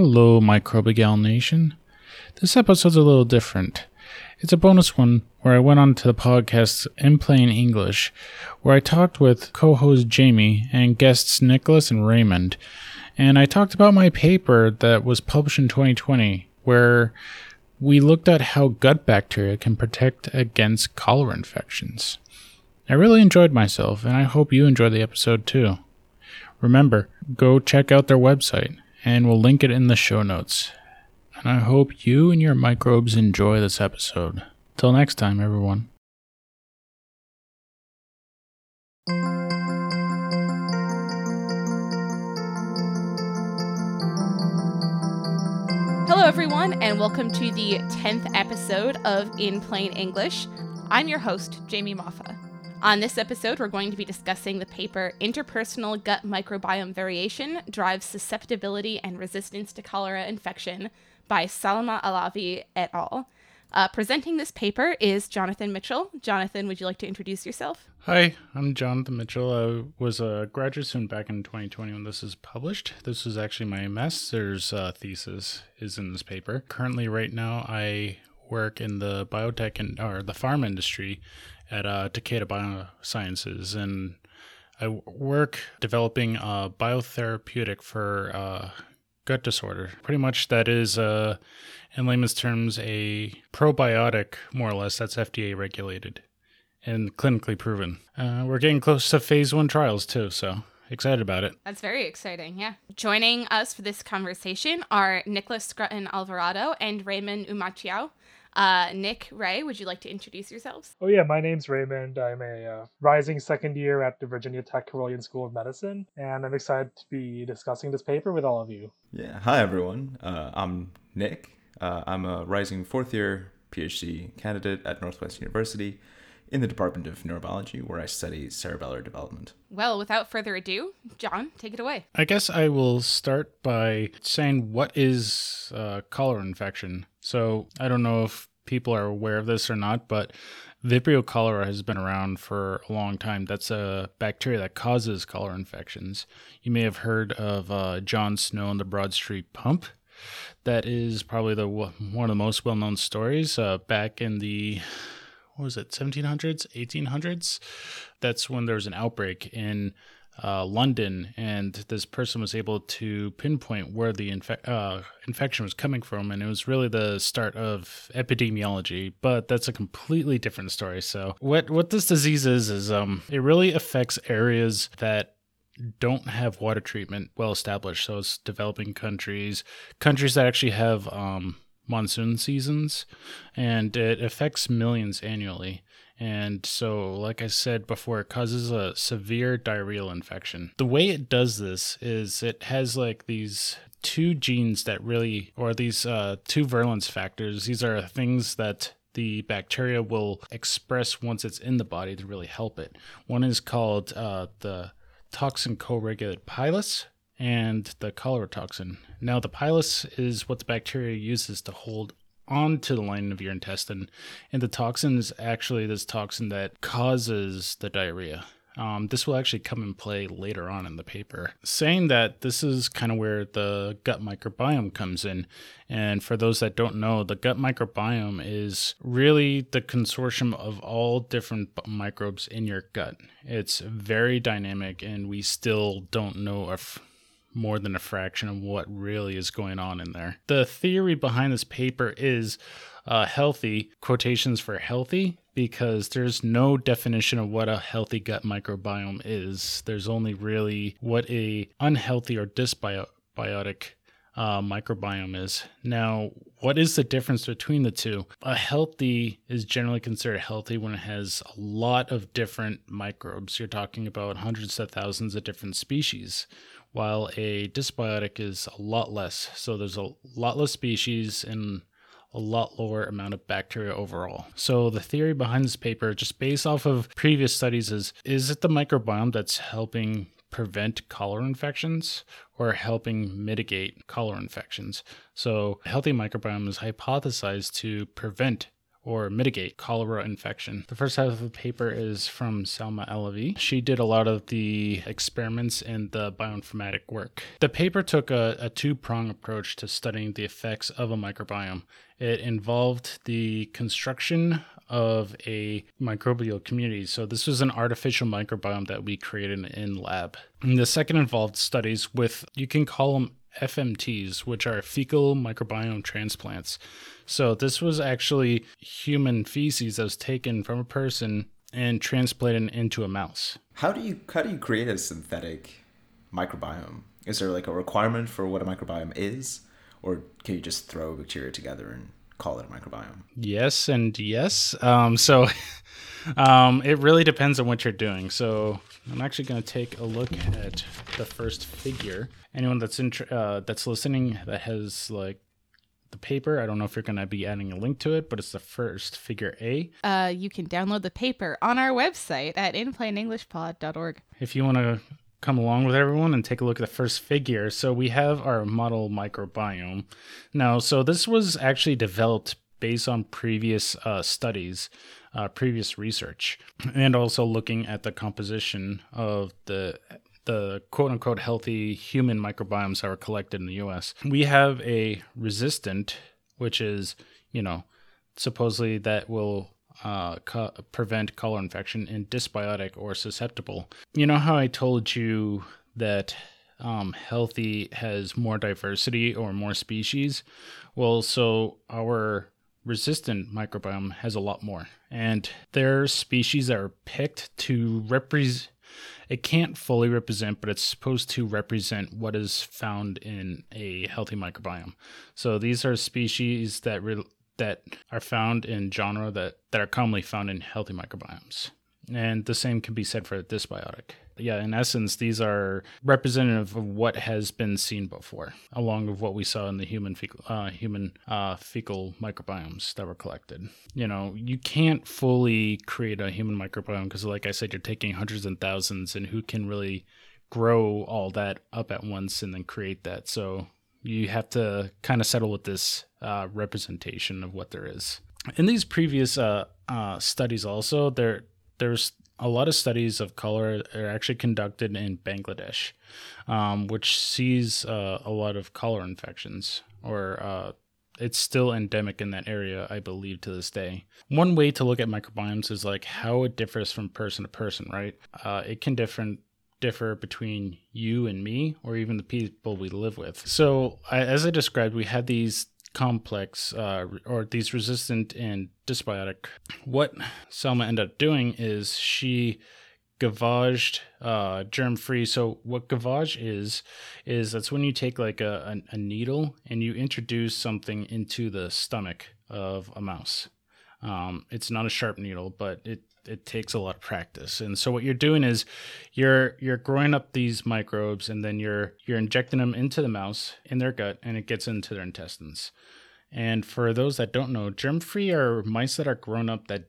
Hello, MicrobiGal Nation. This episode's a little different. It's a bonus one where I went on to the podcast In Plain English, where I talked with co-host Jamie and guests Nicolas and Raymond, and I talked about my paper that was published in 2020, where we looked at how gut bacteria can protect against cholera infections. I really enjoyed myself, and I hope you enjoyed the episode too. Remember, go check out their website, and we'll link it in the show notes. And I hope you and your microbes enjoy this episode. Till next time, everyone. Hello, everyone, and welcome to the 10th episode of In Plain English. I'm your host, Jamie Moffa. On this episode, we're going to be discussing the paper Interpersonal Gut Microbiome Variation Drives Susceptibility and Resistance to Cholera Infection by Salma Alavi et al. Presenting this paper is Jonathan Mitchell. Jonathan, would you like to introduce yourself? Hi, I'm Jonathan Mitchell. I was a graduate student back in 2020 when this was published. This was actually my master's thesis is in this paper. Currently, right now, I work in the biotech or the pharma industry at Takeda Biosciences, and I work developing a biotherapeutic for gut disorder. Pretty much that is, in layman's terms, a probiotic, more or less, that's FDA regulated and clinically proven. We're getting close to phase 1 trials too, so excited about it. That's very exciting, yeah. Joining us for this conversation are Nicolas Scrutton Alvarado and Raymond Uymatiao. Nick, Ray, would you like to introduce yourselves? Oh yeah, my name's Raymond. I'm a rising second year at the Virginia Tech Carilion School of Medicine, and I'm excited to be discussing this paper with all of you. Yeah, hi everyone. I'm Nick. I'm a rising fourth year PhD candidate at Northwestern University in the Department of Neurobiology, where I study cerebellar development. Well, without further ado, John, take it away. I guess I will start by saying what is cholera infection. So I don't know if people are aware of this or not, but Vibrio cholerae has been around for a long time. That's a bacteria that causes cholera infections. You may have heard of John Snow and the Broad Street Pump. That is probably the one of the most well-known stories back in the 1700s, 1800s? That's when there was an outbreak in London, and this person was able to pinpoint where the infection was coming from, and it was really the start of epidemiology, but that's a completely different story. So what this disease is it really affects areas that don't have water treatment well established, so it's developing countries that actually have monsoon seasons, and it affects millions annually. And so, like I said before, it causes a severe diarrheal infection. The way it does this is it has like these two genes that really, or these two virulence factors. These are things that the bacteria will express once it's in the body to really help it. One is called the toxin co-regulated pilus, and the cholera toxin. Now, the pilus is what the bacteria uses to hold onto the lining of your intestine, and the toxin is actually this toxin that causes the diarrhea. This will actually come in play later on in the paper. Saying that, this is kind of where the gut microbiome comes in. And for those that don't know, the gut microbiome is really the consortium of all different microbes in your gut. It's very dynamic, and we still don't know more than a fraction of what really is going on in there. The theory behind this paper is healthy, quotations for healthy, because there's no definition of what a healthy gut microbiome is. There's only really what a unhealthy or dysbiotic microbiome is. Now, what is the difference between the two? A healthy is generally considered healthy when it has a lot of different microbes. You're talking about hundreds to thousands of different species, while a dysbiotic is a lot less. So there's a lot less species and a lot lower amount of bacteria overall. So the theory behind this paper, just based off of previous studies, is it the microbiome that's helping prevent cholera infections or helping mitigate cholera infections? So a healthy microbiome is hypothesized to prevent or mitigate cholera infection. The first half of the paper is from Salma Alavi. She did a lot of the experiments and the bioinformatic work. The paper took a two-pronged approach to studying the effects of a microbiome. It involved the construction of a microbial community. So this was an artificial microbiome that we created in lab. And the second involved studies with, you can call them FMTs, which are fecal microbiome transplants. So this was actually human feces that was taken from a person and transplanted into a mouse. How do you create a synthetic microbiome? Is there like a requirement for what a microbiome is? Or can you just throw bacteria together and call it a microbiome? Yes and yes. It really depends on what you're doing. So I'm actually going to take a look at the first figure. Anyone that's listening that has like the paper, I don't know if you're going to be adding a link to it, but it's the first figure A. You can download the paper on our website at inplainenglishpod.org. If you want to come along with everyone and take a look at the first figure. So we have our model microbiome. Now, so this was actually developed based on previous studies, previous research, and also looking at the composition of the quote-unquote healthy human microbiomes that were collected in the U.S. We have a resistant, which is, supposedly that will prevent cholera infection, and dysbiotic or susceptible. You know how I told you that healthy has more diversity or more species? Well, so our resistant microbiome has a lot more, and their species that are picked to represent, it can't fully represent, but it's supposed to represent what is found in a healthy microbiome. So these are species that are found in genera that are commonly found in healthy microbiomes. And the same can be said for a dysbiotic. Yeah, in essence, these are representative of what has been seen before, along with what we saw in the human fecal microbiomes that were collected. You can't fully create a human microbiome because, like I said, you're taking hundreds and thousands, and who can really grow all that up at once and then create that? So you have to kind of settle with this representation of what there is. In these previous studies also, there's a lot of studies of cholera are actually conducted in Bangladesh, which sees a lot of cholera infections, or it's still endemic in that area, I believe, to this day. One way to look at microbiomes is like how it differs from person to person, right? It can differ between you and me, or even the people we live with. So, as I described, we had these complex or these resistant and dysbiotic. What Selma ended up doing is she gavaged germ-free. So what gavage is that's when you take like a needle and you introduce something into the stomach of a mouse. It's not a sharp needle, but it takes a lot of practice. And so what you're doing is you're growing up these microbes, and then you're injecting them into the mouse in their gut, and it gets into their intestines. And for those that don't know, germ-free are mice that are grown up that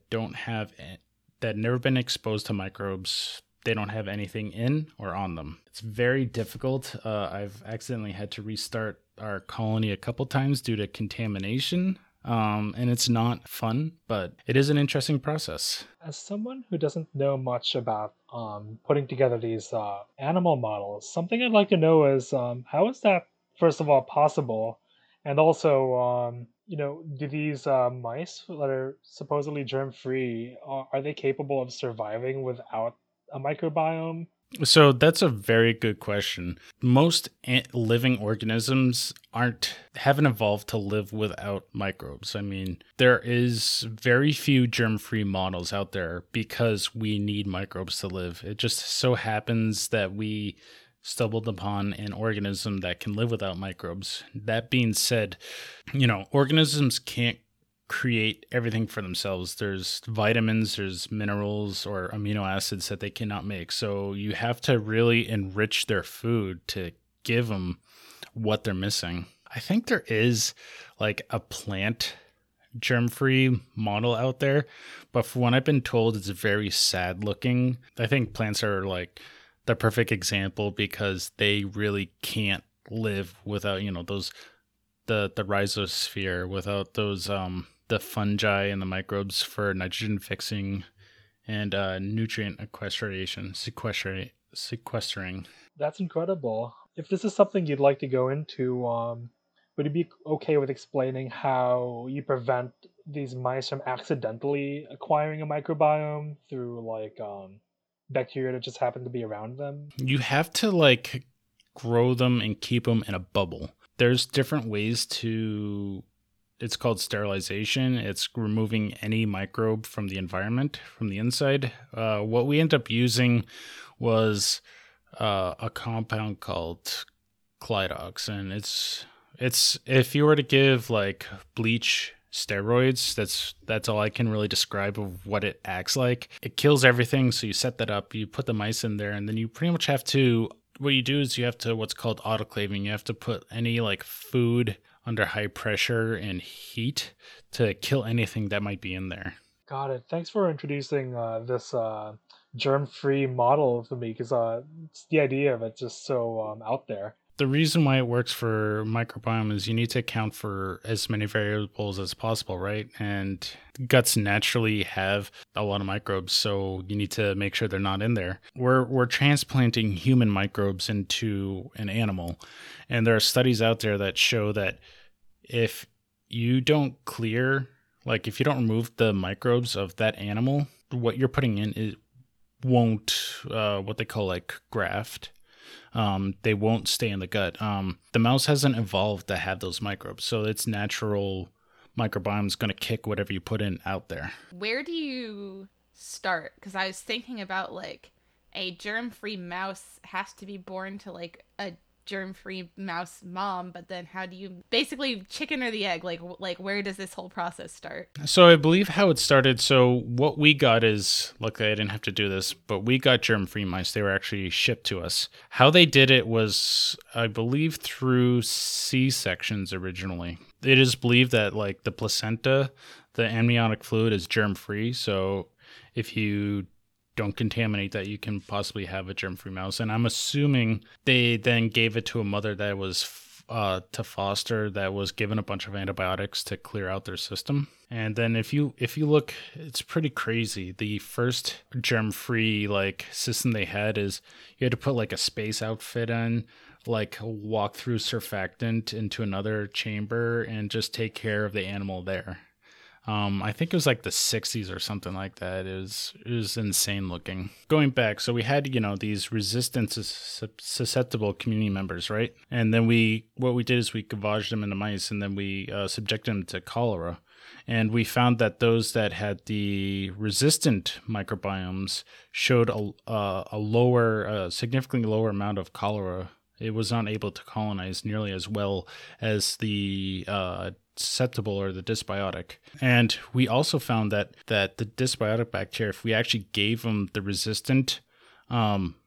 that never been exposed to microbes. They don't have anything in or on them. It's very difficult. I've accidentally had to restart our colony a couple times due to contamination. And it's not fun, but it is an interesting process. As someone who doesn't know much about putting together these animal models, something I'd like to know is how is that, first of all, possible? And also, do these mice that are supposedly germ-free, are they capable of surviving without a microbiome? So that's a very good question. Most living organisms haven't evolved to live without microbes. I mean, there is very few germ-free models out there because we need microbes to live. It just so happens that we stumbled upon an organism that can live without microbes. That being said, organisms can't create everything for themselves. There's vitamins, there's minerals or amino acids that they cannot make. So you have to really enrich their food to give them what they're missing. I think there is like a plant germ-free model out there, but from what I've been told, it's very sad looking. I think plants are like the perfect example because they really can't live without, the rhizosphere, without those the fungi and the microbes for nitrogen fixing and nutrient sequestration. That's incredible. If this is something you'd like to go into, would you be okay with explaining how you prevent these mice from accidentally acquiring a microbiome through bacteria that just happen to be around them? You have to grow them and keep them in a bubble. There's different ways to, it's called sterilization. It's removing any microbe from the environment, from the inside. What we ended up using was a compound called Clidox. And it's if you were to give bleach steroids, that's all I can really describe of what it acts like. It kills everything. So you set that up, you put the mice in there, and then you pretty much have to, what you do is you have to, what's called autoclaving. You have to put any food under high pressure and heat to kill anything that might be in there. Got it. Thanks for introducing this germ-free model for me, because the idea of it's just so out there. The reason why it works for microbiome is you need to account for as many variables as possible, right? And guts naturally have a lot of microbes, so you need to make sure they're not in there. We're transplanting human microbes into an animal, and there are studies out there that show that if you don't clear, if you don't remove the microbes of that animal, what you're putting in is won't what they call graft. They won't stay in the gut. The mouse hasn't evolved to have those microbes, so its natural microbiome is going to kick whatever you put in out there. Where do you start? Because I was thinking about a germ-free mouse has to be born to a germ-free mouse mom, but then how do you basically chicken or the egg? Where does this whole process start? So I believe how it started. So what we got is, luckily I didn't have to do this, but we got germ-free mice. They were actually shipped to us. How they did it was, I believe, through C-sections originally. It is believed that the placenta, the amniotic fluid is germ-free. So if you don't contaminate that, you can possibly have a germ-free mouse. And I'm assuming they then gave it to a mother that was to foster, that was given a bunch of antibiotics to clear out their system. And then if you look, it's pretty crazy. The first germ-free system they had is you had to put a space outfit on, walk through surfactant into another chamber and just take care of the animal there. I think it was the 60s or something like that. It was insane looking. Going back, so we had, these resistant susceptible community members, right? And then what we did is we gavaged them into mice, and then we subjected them to cholera. And we found that those that had the resistant microbiomes showed a significantly lower amount of cholera. It was not able to colonize nearly as well as the susceptible or the dysbiotic. And we also found that the dysbiotic bacteria, if we actually gave them the resistant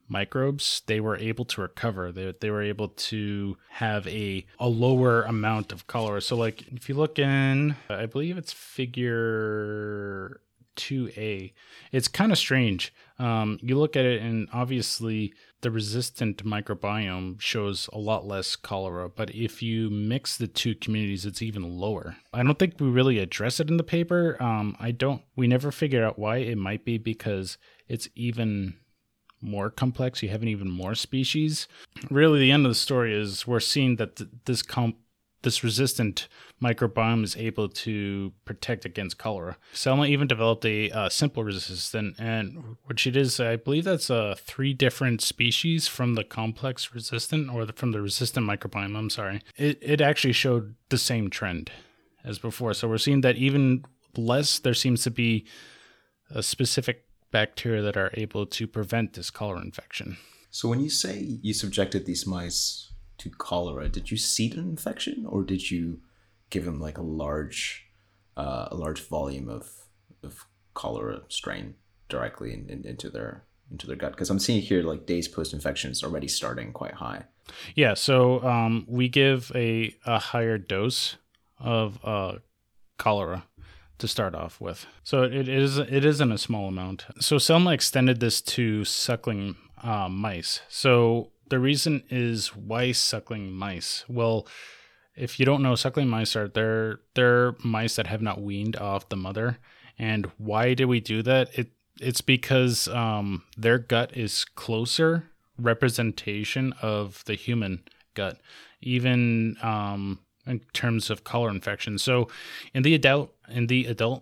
microbes, they were able to recover. They were able to have a lower amount of cholera. So if you look in, I believe it's figure 2A, it's kind of strange. You look at it and obviously the resistant microbiome shows a lot less cholera, but if you mix the two communities, it's even lower. I don't think we really address it in the paper. We never figured out why. It might be because it's even more complex. You have even more species. Really, the end of the story is we're seeing that this resistant microbiome is able to protect against cholera. Selma even developed a simple resistant, and which it is, I believe that's three different species from the complex resistant, or from the resistant microbiome, I'm sorry. It actually showed the same trend as before. So we're seeing that even less, there seems to be a specific bacteria that are able to prevent this cholera infection. So when you say you subjected these mice to cholera, did you seed an infection, or did you give him a large volume of cholera strain directly into their gut? Because I'm seeing here days post infection is already starting quite high. Yeah, so we give a higher dose of cholera to start off with. So it isn't a small amount. So Selma extended this to suckling mice. So the reason is, why suckling mice? Well, If you don't know, suckling mice are they're mice that have not weaned off the mother. And why did we do that? It's because their gut is closer representation of the human gut, even in terms of cholera infection. So in the adult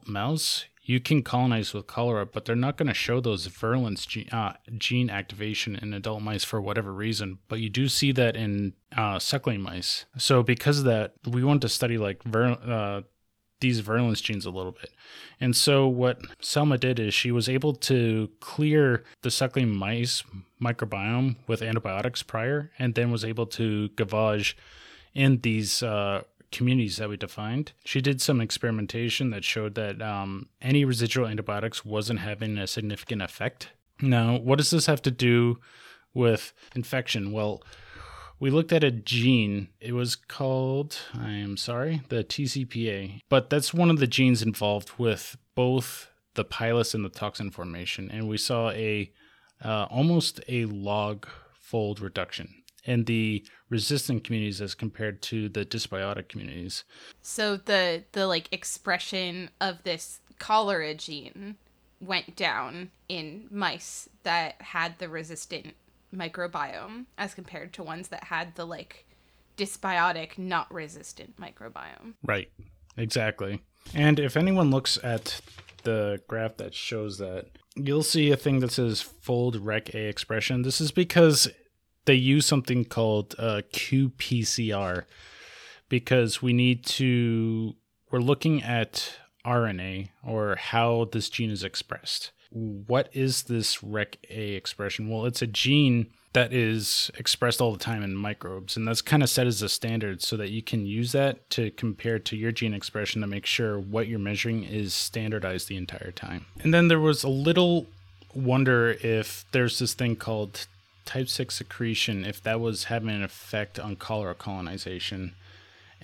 mouse, you can colonize with cholera, but they're not going to show those virulence gene activation in adult mice for whatever reason. But you do see that in suckling mice. So because of that, we want to study like these virulence genes a little bit. And so what Salma did is she was able to clear the suckling mice microbiome with antibiotics prior, and then was able to gavage in these communities that we defined. She did some experimentation that showed that any residual antibiotics wasn't having a significant effect. Now, what does this have to do with infection? Well, we looked at a gene. It was called, the TCPA. But that's one of the genes involved with both the pilus and the toxin formation. And we saw a almost a log-fold reduction in the resistant communities as compared to the dysbiotic communities. So the like expression of this cholera gene went down in mice that had the resistant microbiome as compared to ones that had the like dysbiotic, not resistant microbiome. Right, exactly. And if anyone looks at the graph that shows that, you'll see a thing that says fold recA expression. This is because they use something called qPCR, because we're looking at RNA, or how this gene is expressed. What is this recA expression? Well, it's a gene that is expressed all the time in microbes, and that's kind of set as a standard so that you can use that to compare to your gene expression to make sure what you're measuring is standardized the entire time. And then there was a little wonder if there's this thing called type 6 secretion, if that was having an effect on cholera colonization.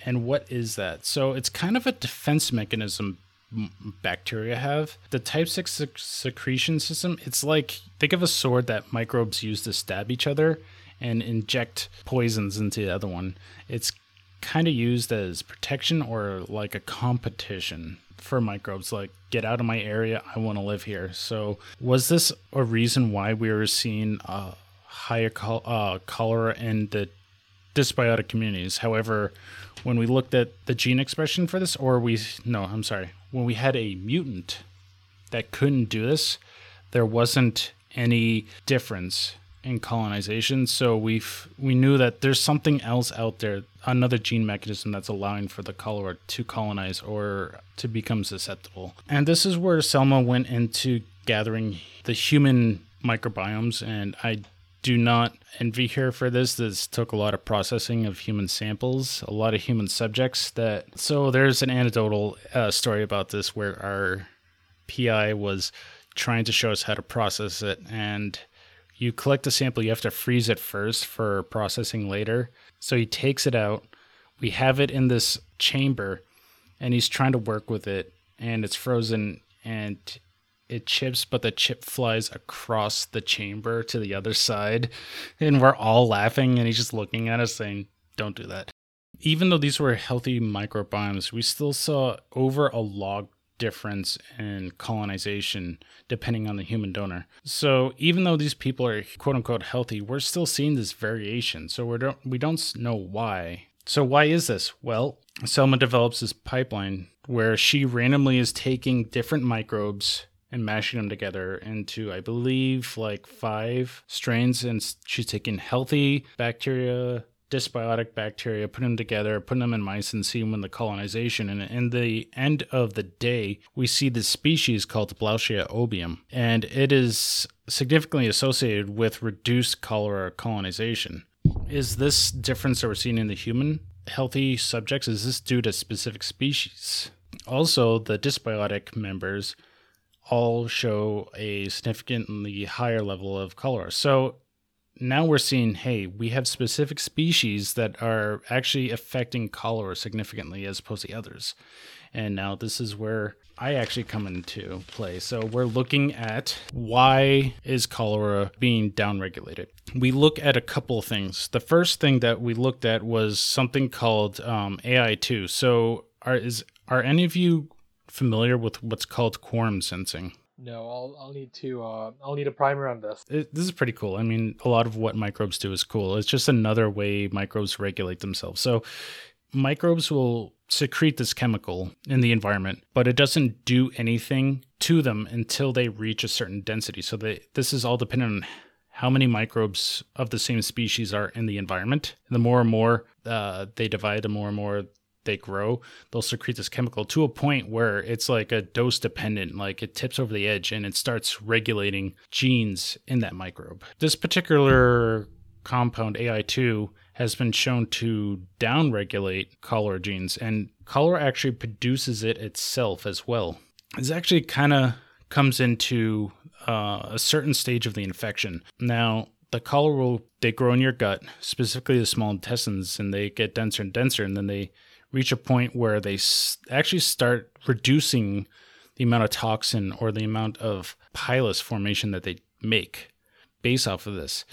And what is that? So it's kind of a defense mechanism bacteria have. The type 6 secretion system, it's like, think of a sword that microbes use to stab each other and inject poisons into the other one. It's kind of used as protection or like a competition for microbes, like, get out of my area, I want to live here. So was this a reason why we were seeing higher cholera in the dysbiotic communities? However, when we looked at the gene expression for this, when we had a mutant that couldn't do this, there wasn't any difference in colonization. So we knew that there's something else out there, another gene mechanism that's allowing for the cholera to colonize or to become susceptible. And this is where Salma went into gathering the human microbiomes, and I do not envy her for this. This took a lot of processing of human samples, a lot of human subjects. So there's an anecdotal story about this where our PI was trying to show us how to process it. And you collect the sample, you have to freeze it first for processing later. So he takes it out. We have it in this chamber, and he's trying to work with it, and it's frozen, and it chips, but the chip flies across the chamber to the other side, and we're all laughing, and he's just looking at us saying, don't do that. Even though these were healthy microbiomes, we still saw over a log difference in colonization depending on the human donor. So even though these people are quote-unquote healthy, we're still seeing this variation, so we don't know why. So why is this? Well, Salma develops this pipeline where she randomly is taking different microbes and mashing them together into, I believe, like 5 strains. And she's taking healthy bacteria, dysbiotic bacteria, putting them together, putting them in mice, and seeing when the colonization. And in the end of the day, we see this species called Blautia obeum, and it is significantly associated with reduced cholera colonization. Is this difference that we're seeing in the human healthy subjects, is this due to specific species? Also, the dysbiotic members all show a significantly higher level of cholera. So now we're seeing, hey, we have specific species that are actually affecting cholera significantly as opposed to others. And now this is where I actually come into play. So we're looking at why is cholera being downregulated. We look at a couple of things. The first thing that we looked at was something called AI2. So are any of you familiar with what's called quorum sensing? No, I'll need a primer on this. This is pretty cool. I mean, a lot of what microbes do is cool. It's just another way microbes regulate themselves. So microbes will secrete this chemical in the environment, but it doesn't do anything to them until they reach a certain density. So this is all dependent on how many microbes of the same species are in the environment. The more and more they divide, the more and more they grow, they'll secrete this chemical to a point where it's like a dose dependent, like it tips over the edge and it starts regulating genes in that microbe. This particular compound, AI2, has been shown to downregulate cholera genes, and cholera actually produces it itself as well. This actually kind of comes into a certain stage of the infection. Now, the cholera they grow in your gut, specifically the small intestines, and they get denser and denser, and then they reach a point where they actually start reducing the amount of toxin or the amount of pilus formation that they make based off of this.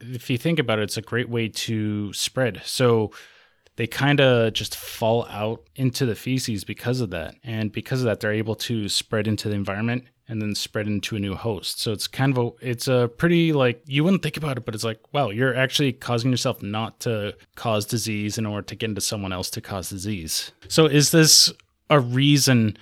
If you think about it, it's a great way to spread. So they kind of just fall out into the feces because of that. And because of that, they're able to spread into the environment and then spread into a new host. So it's kind of a pretty, like, you wouldn't think about it, but it's like, wow, you're actually causing yourself not to cause disease in order to get into someone else to cause disease. So is this a reason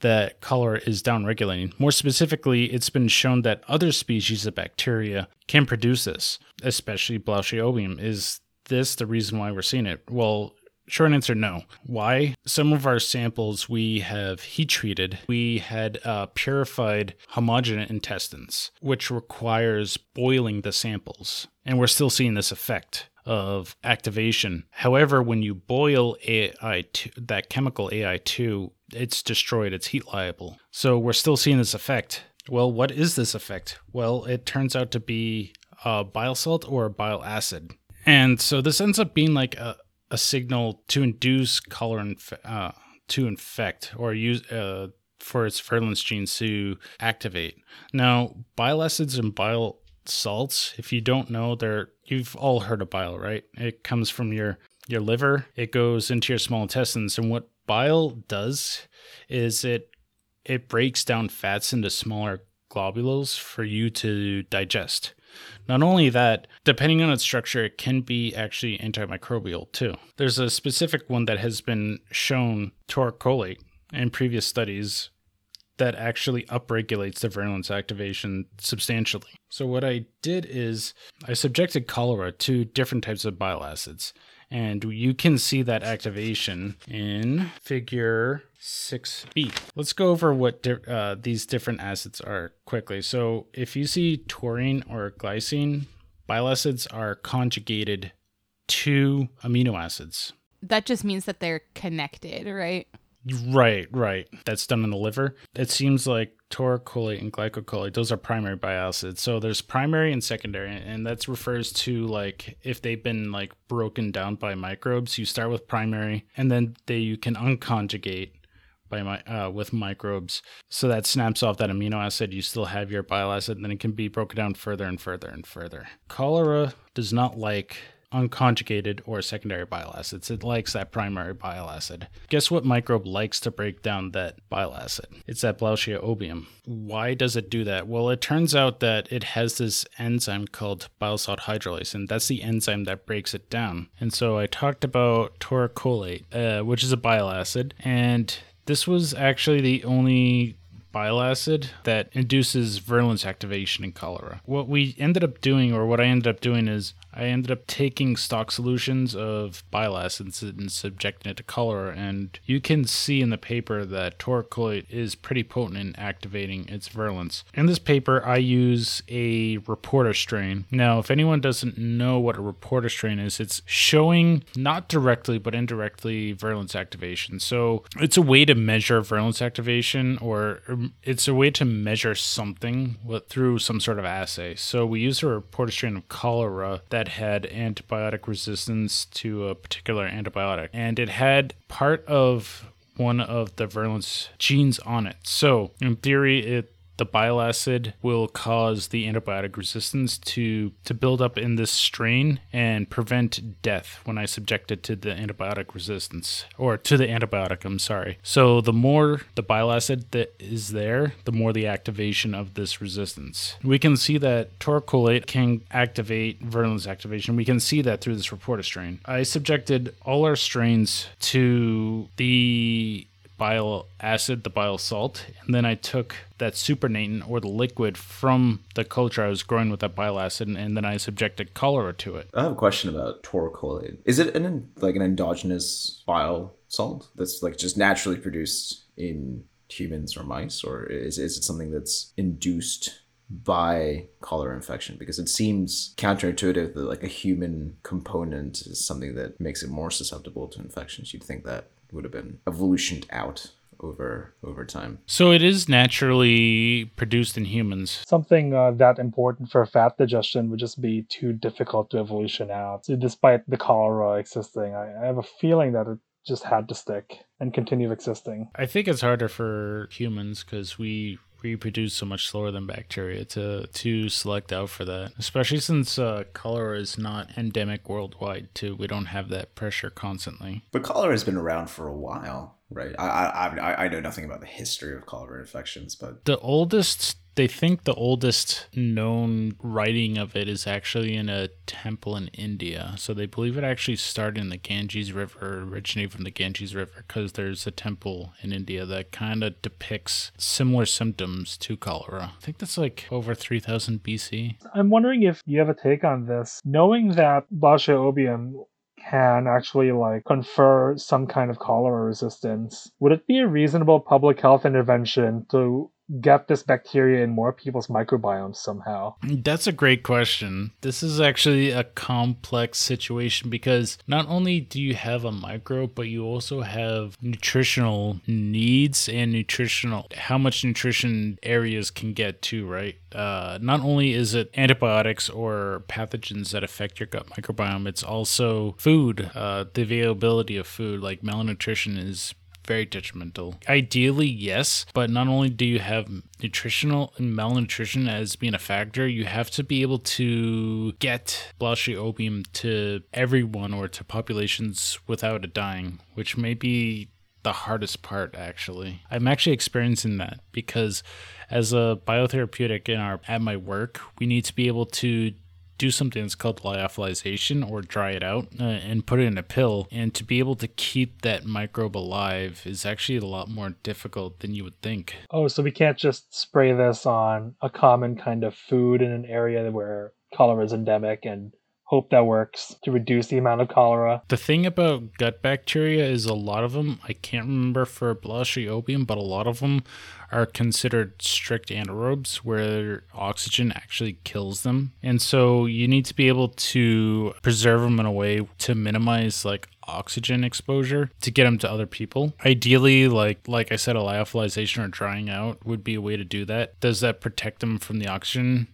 that cholera is downregulating? More specifically, it's been shown that other species of bacteria can produce this, especially Blautia obeum. Is this the reason why we're seeing it? Well, short answer, no. Why? Some of our samples we have heat treated. We had purified homogenate intestines, which requires boiling the samples. And we're still seeing this effect of activation. However, when you boil AI2, that chemical AI2, it's destroyed, it's heat liable. So we're still seeing this effect. Well, what is this effect? Well, it turns out to be a bile salt or a bile acid. And so this ends up being like a signal to induce cholera to infect or use for its virulence genes to activate. Now, bile acids and bile salts, if you don't know, you've all heard of bile, right? It comes from your liver. It goes into your small intestines. And what bile does is it breaks down fats into smaller globules for you to digest. Not only that, depending on its structure, it can be actually antimicrobial too. There's a specific one that has been shown, taurocholate, in previous studies that actually upregulates the virulence activation substantially. So what I did is I subjected cholera to different types of bile acids, and you can see that activation in figure 6b. Let's go over what these different acids are quickly. So if you see taurine or glycine, bile acids are conjugated to amino acids. That just means that they're connected, right? Right. That's done in the liver. It seems like taurocholate and glycocolate, those are primary bile acids. So there's primary and secondary, and that refers to like if they've been like broken down by microbes. You start with primary, and then you can unconjugate with microbes. So that snaps off that amino acid. You still have your bile acid, and then it can be broken down further and further and further. Cholera does not like unconjugated or secondary bile acids. It likes that primary bile acid. Guess what microbe likes to break down that bile acid? It's that Blautia obeum. Why does it do that? Well, it turns out that it has this enzyme called bile salt hydrolase, and that's the enzyme that breaks it down. And so I talked about taurocholate, which is a bile acid, and this was actually the only bile acid that induces virulence activation in cholera. What I ended up doing is I ended up taking stock solutions of bile acids and subjecting it to color, and you can see in the paper that torocolloid is pretty potent in activating its virulence. In this paper, I use a reporter strain. Now, if anyone doesn't know what a reporter strain is, it's showing not directly but indirectly virulence activation. So it's a way to measure virulence activation, or it's a way to measure something through some sort of assay. So we used a reporter strain of cholera that had antibiotic resistance to a particular antibiotic, and it had part of one of the virulence genes on it. So in theory, the bile acid will cause the antibiotic resistance to build up in this strain and prevent death when I subject it to the antibiotic resistance, or to the antibiotic, I'm sorry. So the more the bile acid that is there, the more the activation of this resistance. We can see that torocolloid can activate virulence activation. We can see that through this reporter strain. I subjected all our strains to the bile acid, the bile salt, and then I took that supernatant, or the liquid, from the culture I was growing with that bile acid, and then I subjected cholera to it. I have a question about torocolloid. Is it an endogenous bile salt that's like just naturally produced in humans or mice, or is it something that's induced by cholera infection? Because it seems counterintuitive that like a human component is something that makes it more susceptible to infections. You'd think that would have been evolutioned out over time. So it is naturally produced in humans. Something that important for fat digestion would just be too difficult to evolution out. So despite the cholera existing, I have a feeling that it just had to stick and continue existing. I think it's harder for humans because we reproduce so much slower than bacteria to select out for that, especially since cholera is not endemic worldwide too. We don't have that pressure constantly. But cholera has been around for a while, right? I know nothing about the history of cholera infections, but the oldest known writing of it is actually in a temple in India. So they believe it actually started in the Ganges River, originated from the Ganges River, because there's a temple in India that kind of depicts similar symptoms to cholera. I think that's like over 3000 BC. I'm wondering if you have a take on this, knowing that Blautia obeum can actually like confer some kind of cholera resistance. Would it be a reasonable public health intervention to get this bacteria in more people's microbiomes somehow? That's a great question. This is actually a complex situation because not only do you have a microbe, but you also have nutritional needs and how much nutrition areas can get to, right? Not only is it antibiotics or pathogens that affect your gut microbiome, it's also food, the availability of food, like malnutrition is very detrimental. Ideally, yes, but not only do you have nutritional and malnutrition as being a factor, you have to be able to get Blautia obeum to everyone or to populations without it dying, which may be the hardest part, actually. I'm actually experiencing that because as a biotherapeutic at my work, we need to be able to do something that's called lyophilization, or dry it out and put it in a pill. And to be able to keep that microbe alive is actually a lot more difficult than you would think. Oh, so we can't just spray this on a common kind of food in an area where cholera is endemic and hope that works to reduce the amount of cholera. The thing about gut bacteria is a lot of them, I can't remember for Blautia obeum, but a lot of them are considered strict anaerobes where oxygen actually kills them. And so you need to be able to preserve them in a way to minimize like oxygen exposure to get them to other people. Ideally, like I said, a lyophilization or drying out would be a way to do that. Does that protect them from the oxygen?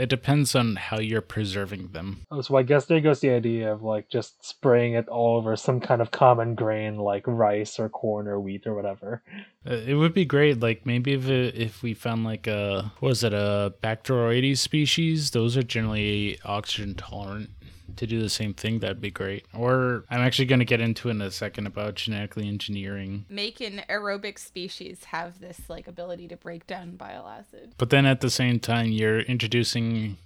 It depends on how you're preserving them. Oh, so I guess there goes the idea of like just spraying it all over some kind of common grain like rice or corn or wheat or whatever. It would be great. Like maybe if we found like a Bacteroides species, those are generally oxygen tolerant, to do the same thing, that'd be great. Or I'm actually going to get into in a second about genetically engineering. Make an aerobic species have this like ability to break down bile acid. But then at the same time, you're introducing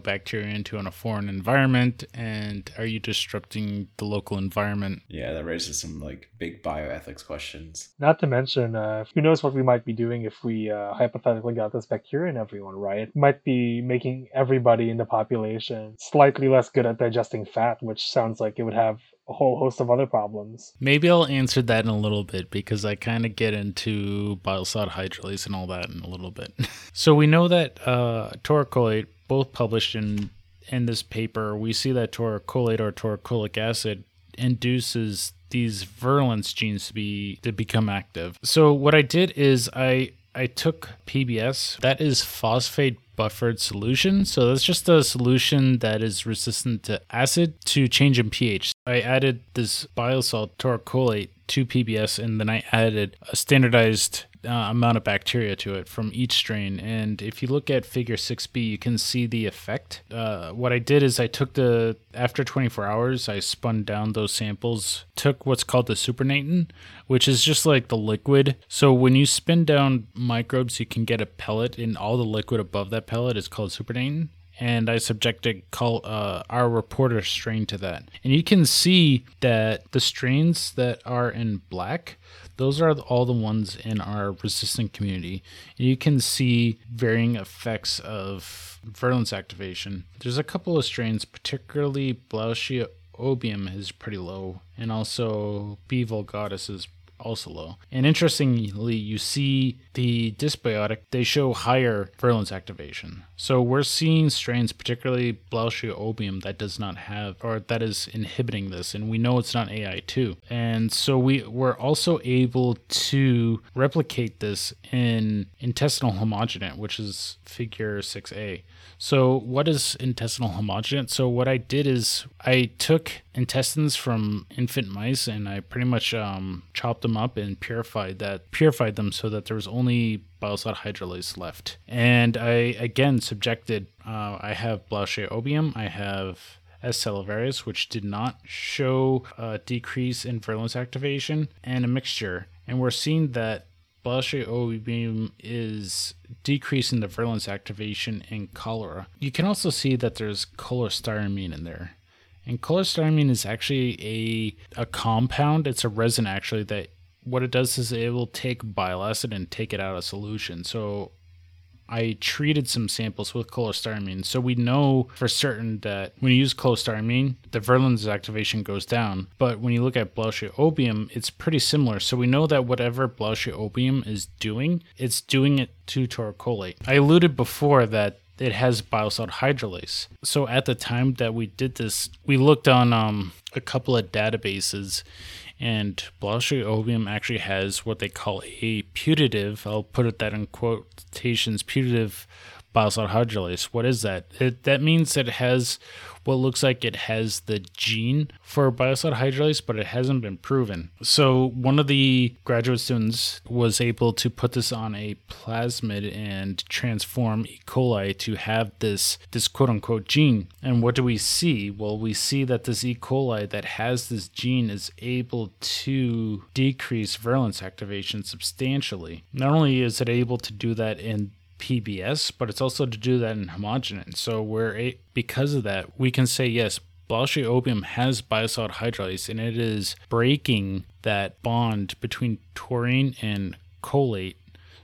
bacteria into in a foreign environment, and are you disrupting the local environment? Yeah, that raises some big bioethics questions. Not to mention, who knows what we might be doing if we hypothetically got this bacteria in everyone, right? It might be making everybody in the population slightly less good at digesting fat, which sounds like it would have a whole host of other problems. Maybe I'll answer that in a little bit, because I kind of get into bile sod hydrolase and all that in a little bit. So we know that taurocholate, both published in this paper, we see that taurocholate or taurocolic acid induces these virulence genes to become active. So what I did is I took PBS, that is phosphate buffered solution. So that's just a solution that is resistant to acid to change in pH. I added this bile salt taurocholate to PBS, and then I added a standardized amount of bacteria to it from each strain. And if you look at figure 6b, you can see the effect. What I did is I took after 24 hours, I spun down those samples, took what's called the supernatant, which is just like the liquid. So when you spin down microbes, you can get a pellet, and all the liquid above that pellet is called supernatant. And I subjected our reporter strain to that. And you can see that the strains that are in black, those are all the ones in our resistant community. And you can see varying effects of virulence activation. There's a couple of strains, particularly Blautia obeum is pretty low, and also B. vulgatus is also low. And interestingly, you see the dysbiotic, they show higher virulence activation. So we're seeing strains, particularly Blautia obeum, that does not have, or that is inhibiting this, and we know it's not AI2. And so we're also able to replicate this in intestinal homogenate, which is figure 6a. So what is intestinal homogenate? So what I did is I took intestines from infant mice, and I pretty much chopped them up and purified them so that there was only bile sod hydrolase left. And I again subjected, I have Blautia obeum, I have S. salivarius, which did not show a decrease in virulence activation, and a mixture. And we're seeing that Blautia obeum is decreasing the virulence activation in cholera. You can also see that there's cholestyramine in there. And cholestyramine is actually a compound. It's a resin, actually, that what it does is it will take bile acid and take it out of solution. So I treated some samples with cholestyramine. So we know for certain that when you use cholestyramine, the virulence activation goes down. But when you look at Blautia obeum, it's pretty similar. So we know that whatever Blautia obeum is doing, it's doing it to taurocholate. I alluded before that it has bile salt hydrolase. So at the time that we did this, we looked on a couple of databases, and Blautia obeum actually has what they call a putative, I'll put that in quotations, putative bile salt hydrolase. What is that? That means it has what looks like it has the gene for bile salt hydrolase, but it hasn't been proven. So one of the graduate students was able to put this on a plasmid and transform E. coli to have this quote-unquote gene. And what do we see? Well, we see that this E. coli that has this gene is able to decrease virulence activation substantially. Not only is it able to do that in PBS, but it's also to do that in homogenate. So because of that, we can say yes, Blautia obeum has bile salt hydrolase, and it is breaking that bond between taurine and cholate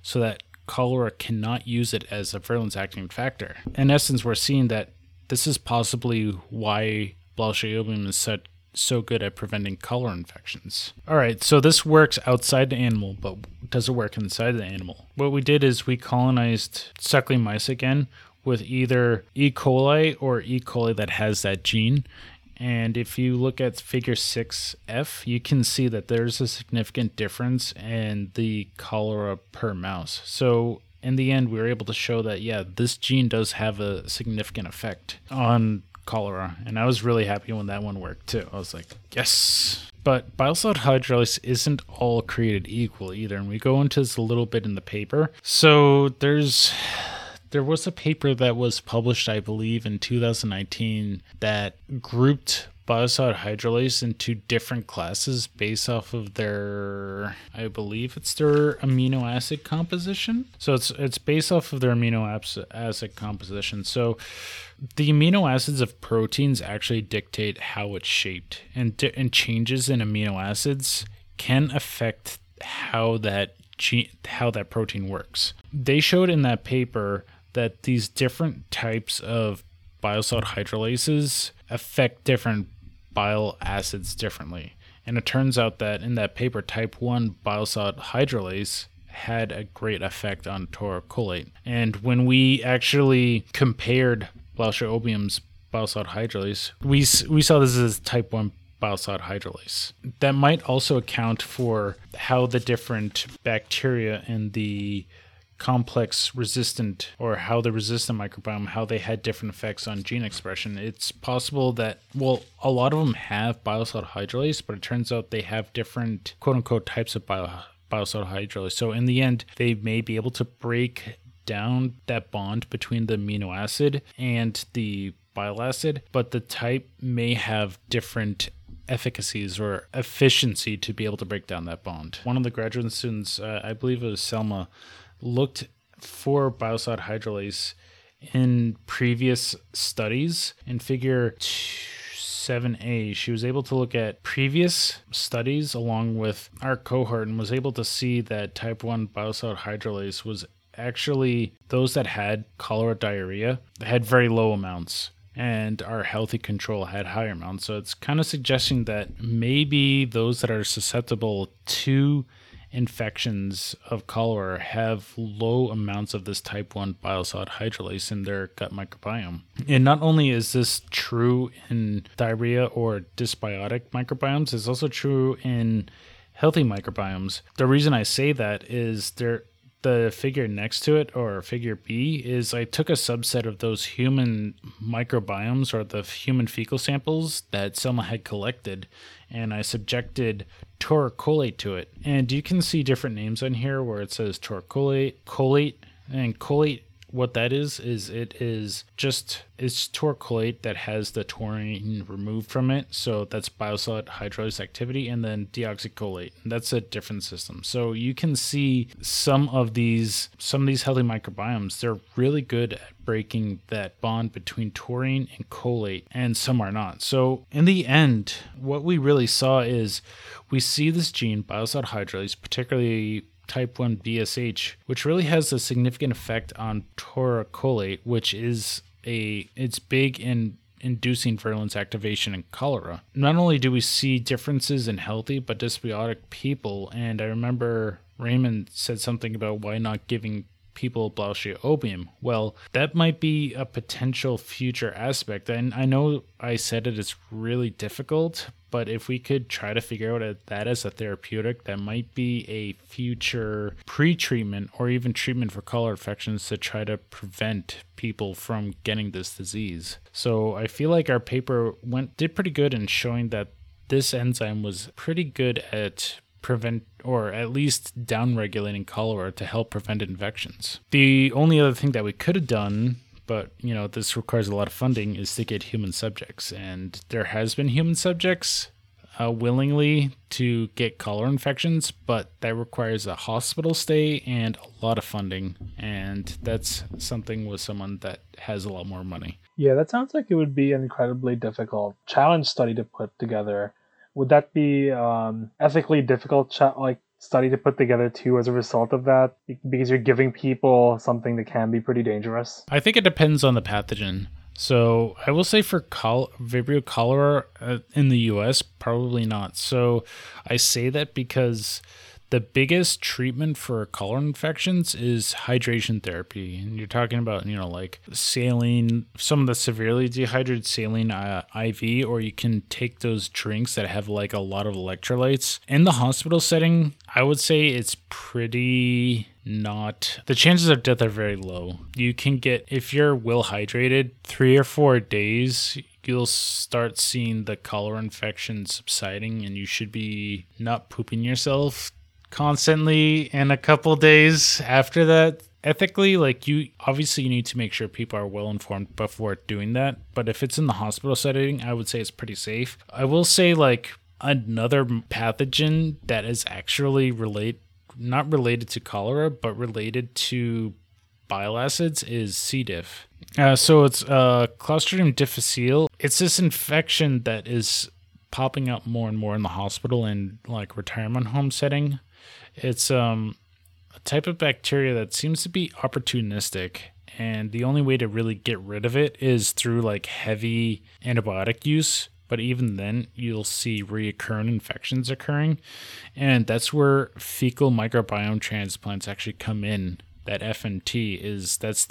so that cholera cannot use it as a virulence acting factor. In essence, we're seeing that this is possibly why Blautia obeum is so good at preventing cholera infections. All right, so this works outside the animal, but does it work inside the animal? What we did is we colonized suckling mice again with either E. coli or E. coli that has that gene. And if you look at figure 6F, you can see that there's a significant difference in the cholera per mouse. So in the end, we were able to show that, yeah, this gene does have a significant effect on cholera, and I was really happy when that one worked too. I was like, yes. But bile salt hydrolase isn't all created equal either, and we go into this a little bit in the paper. So there was a paper that was published, I believe, in 2019 that grouped biosod hydrolase into different classes based off of their, I believe it's their amino acid composition. So it's based off of their amino acid composition. So the amino acids of proteins actually dictate how it's shaped, and changes in amino acids can affect how that protein works. They showed in that paper that these different types of biosod hydrolases affect different bile acids differently. And it turns out that in that paper, type 1 biosod hydrolase had a great effect on taurocholate. And when we actually compared Blautia obeum's biosod hydrolase, we saw this as type 1 biosod hydrolase. That might also account for how the different bacteria in the complex resistant, or how the resistant microbiome, how they had different effects on gene expression. It's possible that, well, a lot of them have biosod hydrolase, but it turns out they have different quote-unquote types of biosod hydrolase. So in the end, they may be able to break down that bond between the amino acid and the bile acid, but the type may have different efficacies or efficiency to be able to break down that bond. One of the graduate students, I believe it was Salma, looked for biosod hydrolase in previous studies. In figure 7A, she was able to look at previous studies along with our cohort and was able to see that type 1 biosod hydrolase was actually, those that had cholera diarrhea had very low amounts, and our healthy control had higher amounts. So it's kind of suggesting that maybe those that are susceptible to infections of cholera have low amounts of this type 1 biosod hydrolase in their gut microbiome. And not only is this true in diarrhea or dysbiotic microbiomes, it's also true in healthy microbiomes. The reason I say that is the figure next to it, or figure B, is I took a subset of those human microbiomes, or the human fecal samples that Selma had collected, and I subjected taurocholate to it. And you can see different names on here where it says taurocholate, cholate, and cholate. What that is it is just, it's taurocholate that has the taurine removed from it. So that's biosod hydrolase activity, and then deoxycholate. And that's a different system. So you can see some of these healthy microbiomes, they're really good at breaking that bond between taurine and cholate, and some are not. So in the end, what we really saw is we see this gene, biosod hydrolase, particularly type 1 BSH, which really has a significant effect on taurocholate, which is it's big in inducing virulence activation in cholera. Not only do we see differences in healthy but dysbiotic people, and I remember Raymond said something about why not giving people Blautia obeum. Well, that might be a potential future aspect. And I know I said it's really difficult, but if we could try to figure out that as a therapeutic, that might be a future pre-treatment or even treatment for cholera infections to try to prevent people from getting this disease. So I feel like our paper did pretty good in showing that this enzyme was pretty good at prevent, or at least downregulating cholera to help prevent infections. The only other thing that we could have done, but this requires a lot of funding, is to get human subjects. And there has been human subjects willingly to get cholera infections, but that requires a hospital stay and a lot of funding. And that's something with someone that has a lot more money. Yeah, that sounds like it would be an incredibly difficult challenge study to put together. Would that be ethically difficult study to put together too as a result of that? Because you're giving people something that can be pretty dangerous? I think it depends on the pathogen. So I will say for Vibrio cholerae in the US, probably not. So I say that because the biggest treatment for cholera infections is hydration therapy. And you're talking about, like saline, some of the severely dehydrated saline IV, or you can take those drinks that have like a lot of electrolytes. In the hospital setting, I would say it's pretty not, the chances of death are very low. You can get, if you're well hydrated, 3 or 4 days, you'll start seeing the cholera infection subsiding, and you should be not pooping yourself constantly in a couple days after that. ethically, like, you obviously need to make sure people are well informed before doing that. But if it's in the hospital setting, I would say it's pretty safe. I will say, like, another pathogen that is actually not related to cholera, but related to bile acids is C. diff. So it's Clostridium difficile. It's this infection that is popping up more and more in the hospital and, like, retirement home setting. It's a type of bacteria that seems to be opportunistic, and the only way to really get rid of it is through, like, heavy antibiotic use. But even then, you'll see recurrent infections occurring, and that's where fecal microbiome transplants actually come in. That FMT that's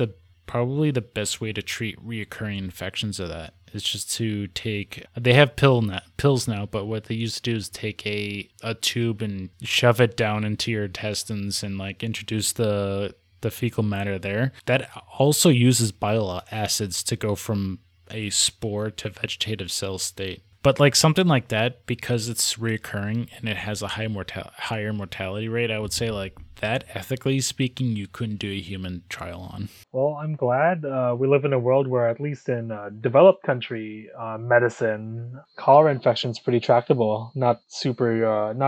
probably the best way to treat recurring infections of that. It's just to take, they have pills now, but what they used to do is take a tube and shove it down into your intestines and, like, introduce the fecal matter there. That also uses bile acids to go from a spore to vegetative cell state. But, like, something like that, because it's reoccurring and it has a higher mortality rate, I would say, like, that, ethically speaking, you couldn't do a human trial on. Well, I'm glad we live in a world where, at least in developed country medicine, cholera infection is pretty tractable, not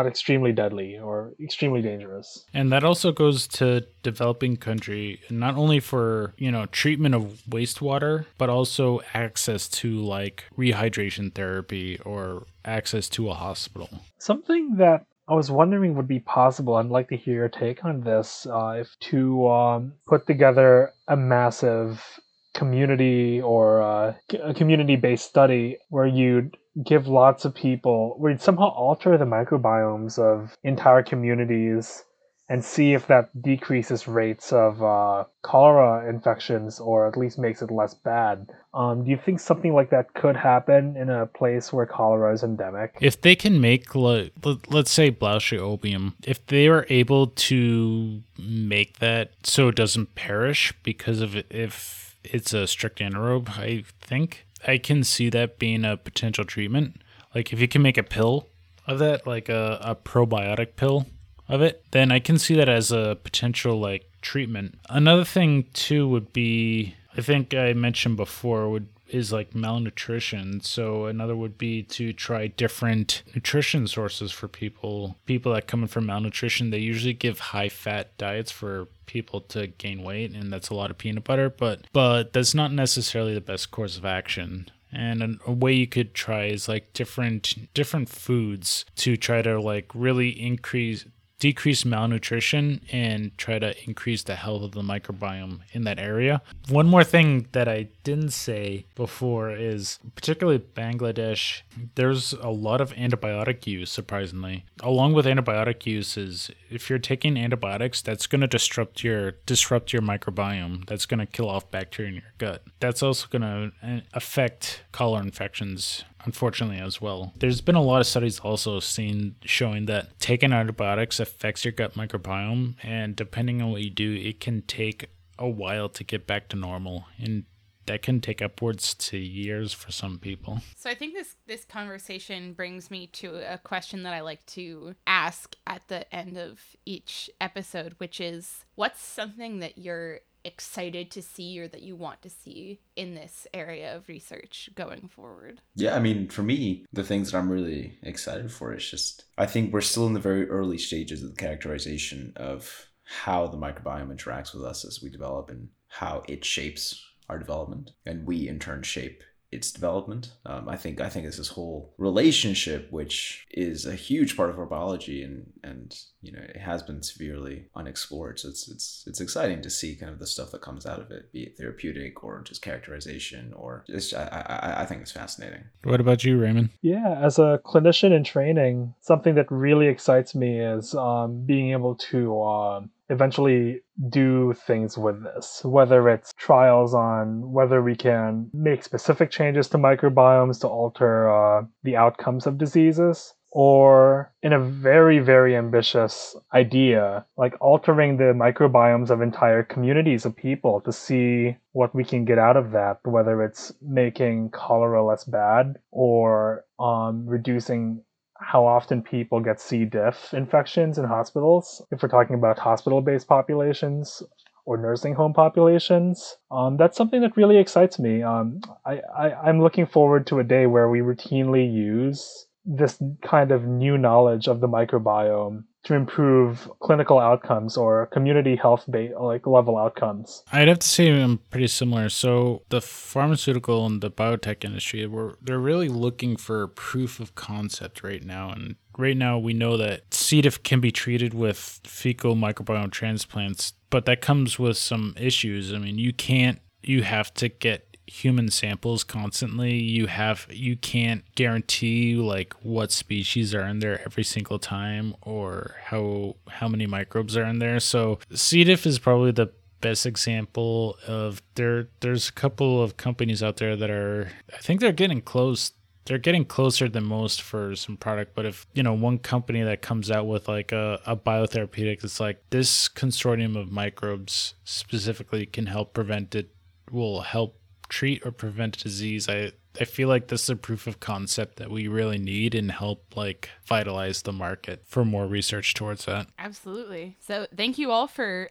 extremely deadly or extremely dangerous. And that also goes to developing country, not only for, you know, treatment of wastewater, but also access to, like, rehydration therapy or access to a hospital. Something that I was wondering would be possible, I'd like to hear your take on this, to put together a massive community or a community-based study where you'd give lots of people, where you'd somehow alter the microbiomes of entire communities and see if that decreases rates of cholera infections or at least makes it less bad. Do you think something like that could happen in a place where cholera is endemic? If they can make, let's say, Blautia obeum, if they are able to make that so it doesn't perish because of if it's a strict anaerobe, I think I can see that being a potential treatment. Like, if you can make a pill of that, like a probiotic pill of it, then I can see that as a potential, like, treatment. Another thing too would be, I think I mentioned before, is like malnutrition. So another would be to try different nutrition sources for people. People that come in from malnutrition, they usually give high fat diets for people to gain weight, and that's a lot of peanut butter, but that's not necessarily the best course of action. And a way you could try is, like, different foods to try to, like, really decrease malnutrition and try to increase the health of the microbiome in that area. One more thing that I didn't say before is, particularly Bangladesh, there's a lot of antibiotic use, surprisingly. Along with antibiotic uses, if you're taking antibiotics, that's going to disrupt your microbiome. That's going to kill off bacteria in your gut. That's also going to affect cholera infections, unfortunately, as well. There's been a lot of studies also showing that taking antibiotics affects your gut microbiome, and depending on what you do, it can take a while to get back to normal, and that can take upwards to years for some people. So I think this conversation brings me to a question that I like to ask at the end of each episode, which is, what's something that you're excited to see or that you want to see in this area of research going forward? Yeah, I mean, for me, the things that I'm really excited for is just, I think we're still in the very early stages of the characterization of how the microbiome interacts with us as we develop and how it shapes our development, and we in turn shape its development. I think it's this whole relationship, which is a huge part of our biology, and you know, it has been severely unexplored. So it's exciting to see kind of the stuff that comes out of it, be it therapeutic or just characterization, or just I think it's fascinating. What about you, Raymond? Yeah, as a clinician in training, something that really excites me is being able to eventually do things with this, whether it's trials on whether we can make specific changes to microbiomes to alter the outcomes of diseases, or in a very, very ambitious idea, like altering the microbiomes of entire communities of people to see what we can get out of that, whether it's making cholera less bad or reducing how often people get C. diff infections in hospitals, if we're talking about hospital-based populations, or nursing home populations. That's something that really excites me. I'm looking forward to a day where we routinely use this kind of new knowledge of the microbiome to improve clinical outcomes or community health level outcomes. I'd have to say I'm pretty similar. So the pharmaceutical and the biotech industry, they're really looking for proof of concept right now. And right now we know that C. diff can be treated with fecal microbiome transplants, but that comes with some issues. I mean, you have to get human samples constantly. You can't guarantee like what species are in there every single time or how many microbes are in there. So C. diff is probably the best example of there's a couple of companies out there that are, I think they're getting closer than most for some product. But if, one company that comes out with like a biotherapeutic, it's like this consortium of microbes specifically will help treat or prevent disease. I feel like this is a proof of concept that we really need and help vitalize the market for more research towards that. Absolutely. So thank you all for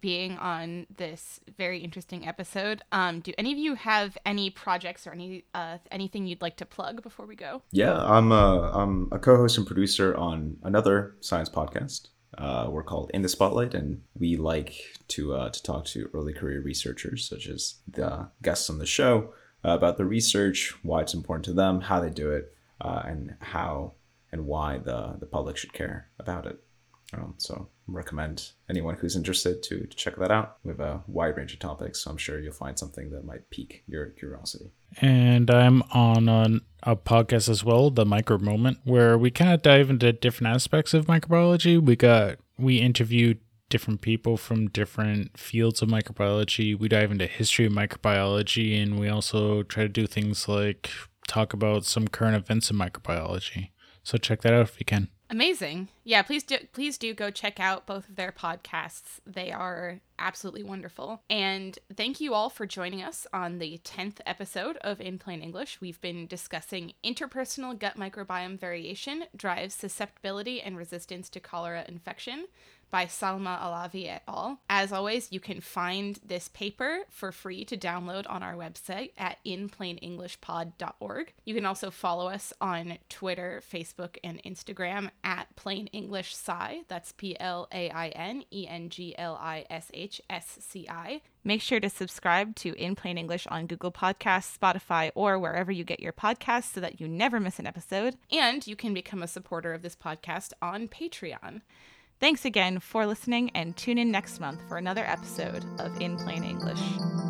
being on this very interesting episode. Do any of you have any projects or anything you'd like to plug before we go? Yeah, I'm a co-host and producer on another science podcast. We're called In the Spotlight, and we like to talk to early career researchers, such as the guests on the show, about the research, why it's important to them, how they do it, and how and why the public should care about it. So recommend anyone who's interested to check that out. We have a wide range of topics, so I'm sure you'll find something that might pique your curiosity. And I'm on a podcast as well, The Micro Moment, where we kind of dive into different aspects of microbiology. We interviewed different people from different fields of microbiology. We dive into history of microbiology, and we also try to do things like talk about some current events in microbiology. So check that out if you can. Amazing. Yeah, please do go check out both of their podcasts. They are absolutely wonderful. And thank you all for joining us on the 10th episode of In Plain English. We've been discussing interpersonal gut microbiome variation drives susceptibility and resistance to cholera infection by Salma Alavi et al. As always, you can find this paper for free to download on our website at inplainenglishpod.org. You can also follow us on Twitter, Facebook, and Instagram at PlainEnglishSci. that's PlainEnglishSci. Make sure to subscribe to In Plain English on Google Podcasts, Spotify, or wherever you get your podcasts so that you never miss an episode. And you can become a supporter of this podcast on Patreon. Thanks again for listening, and tune in next month for another episode of In Plain English.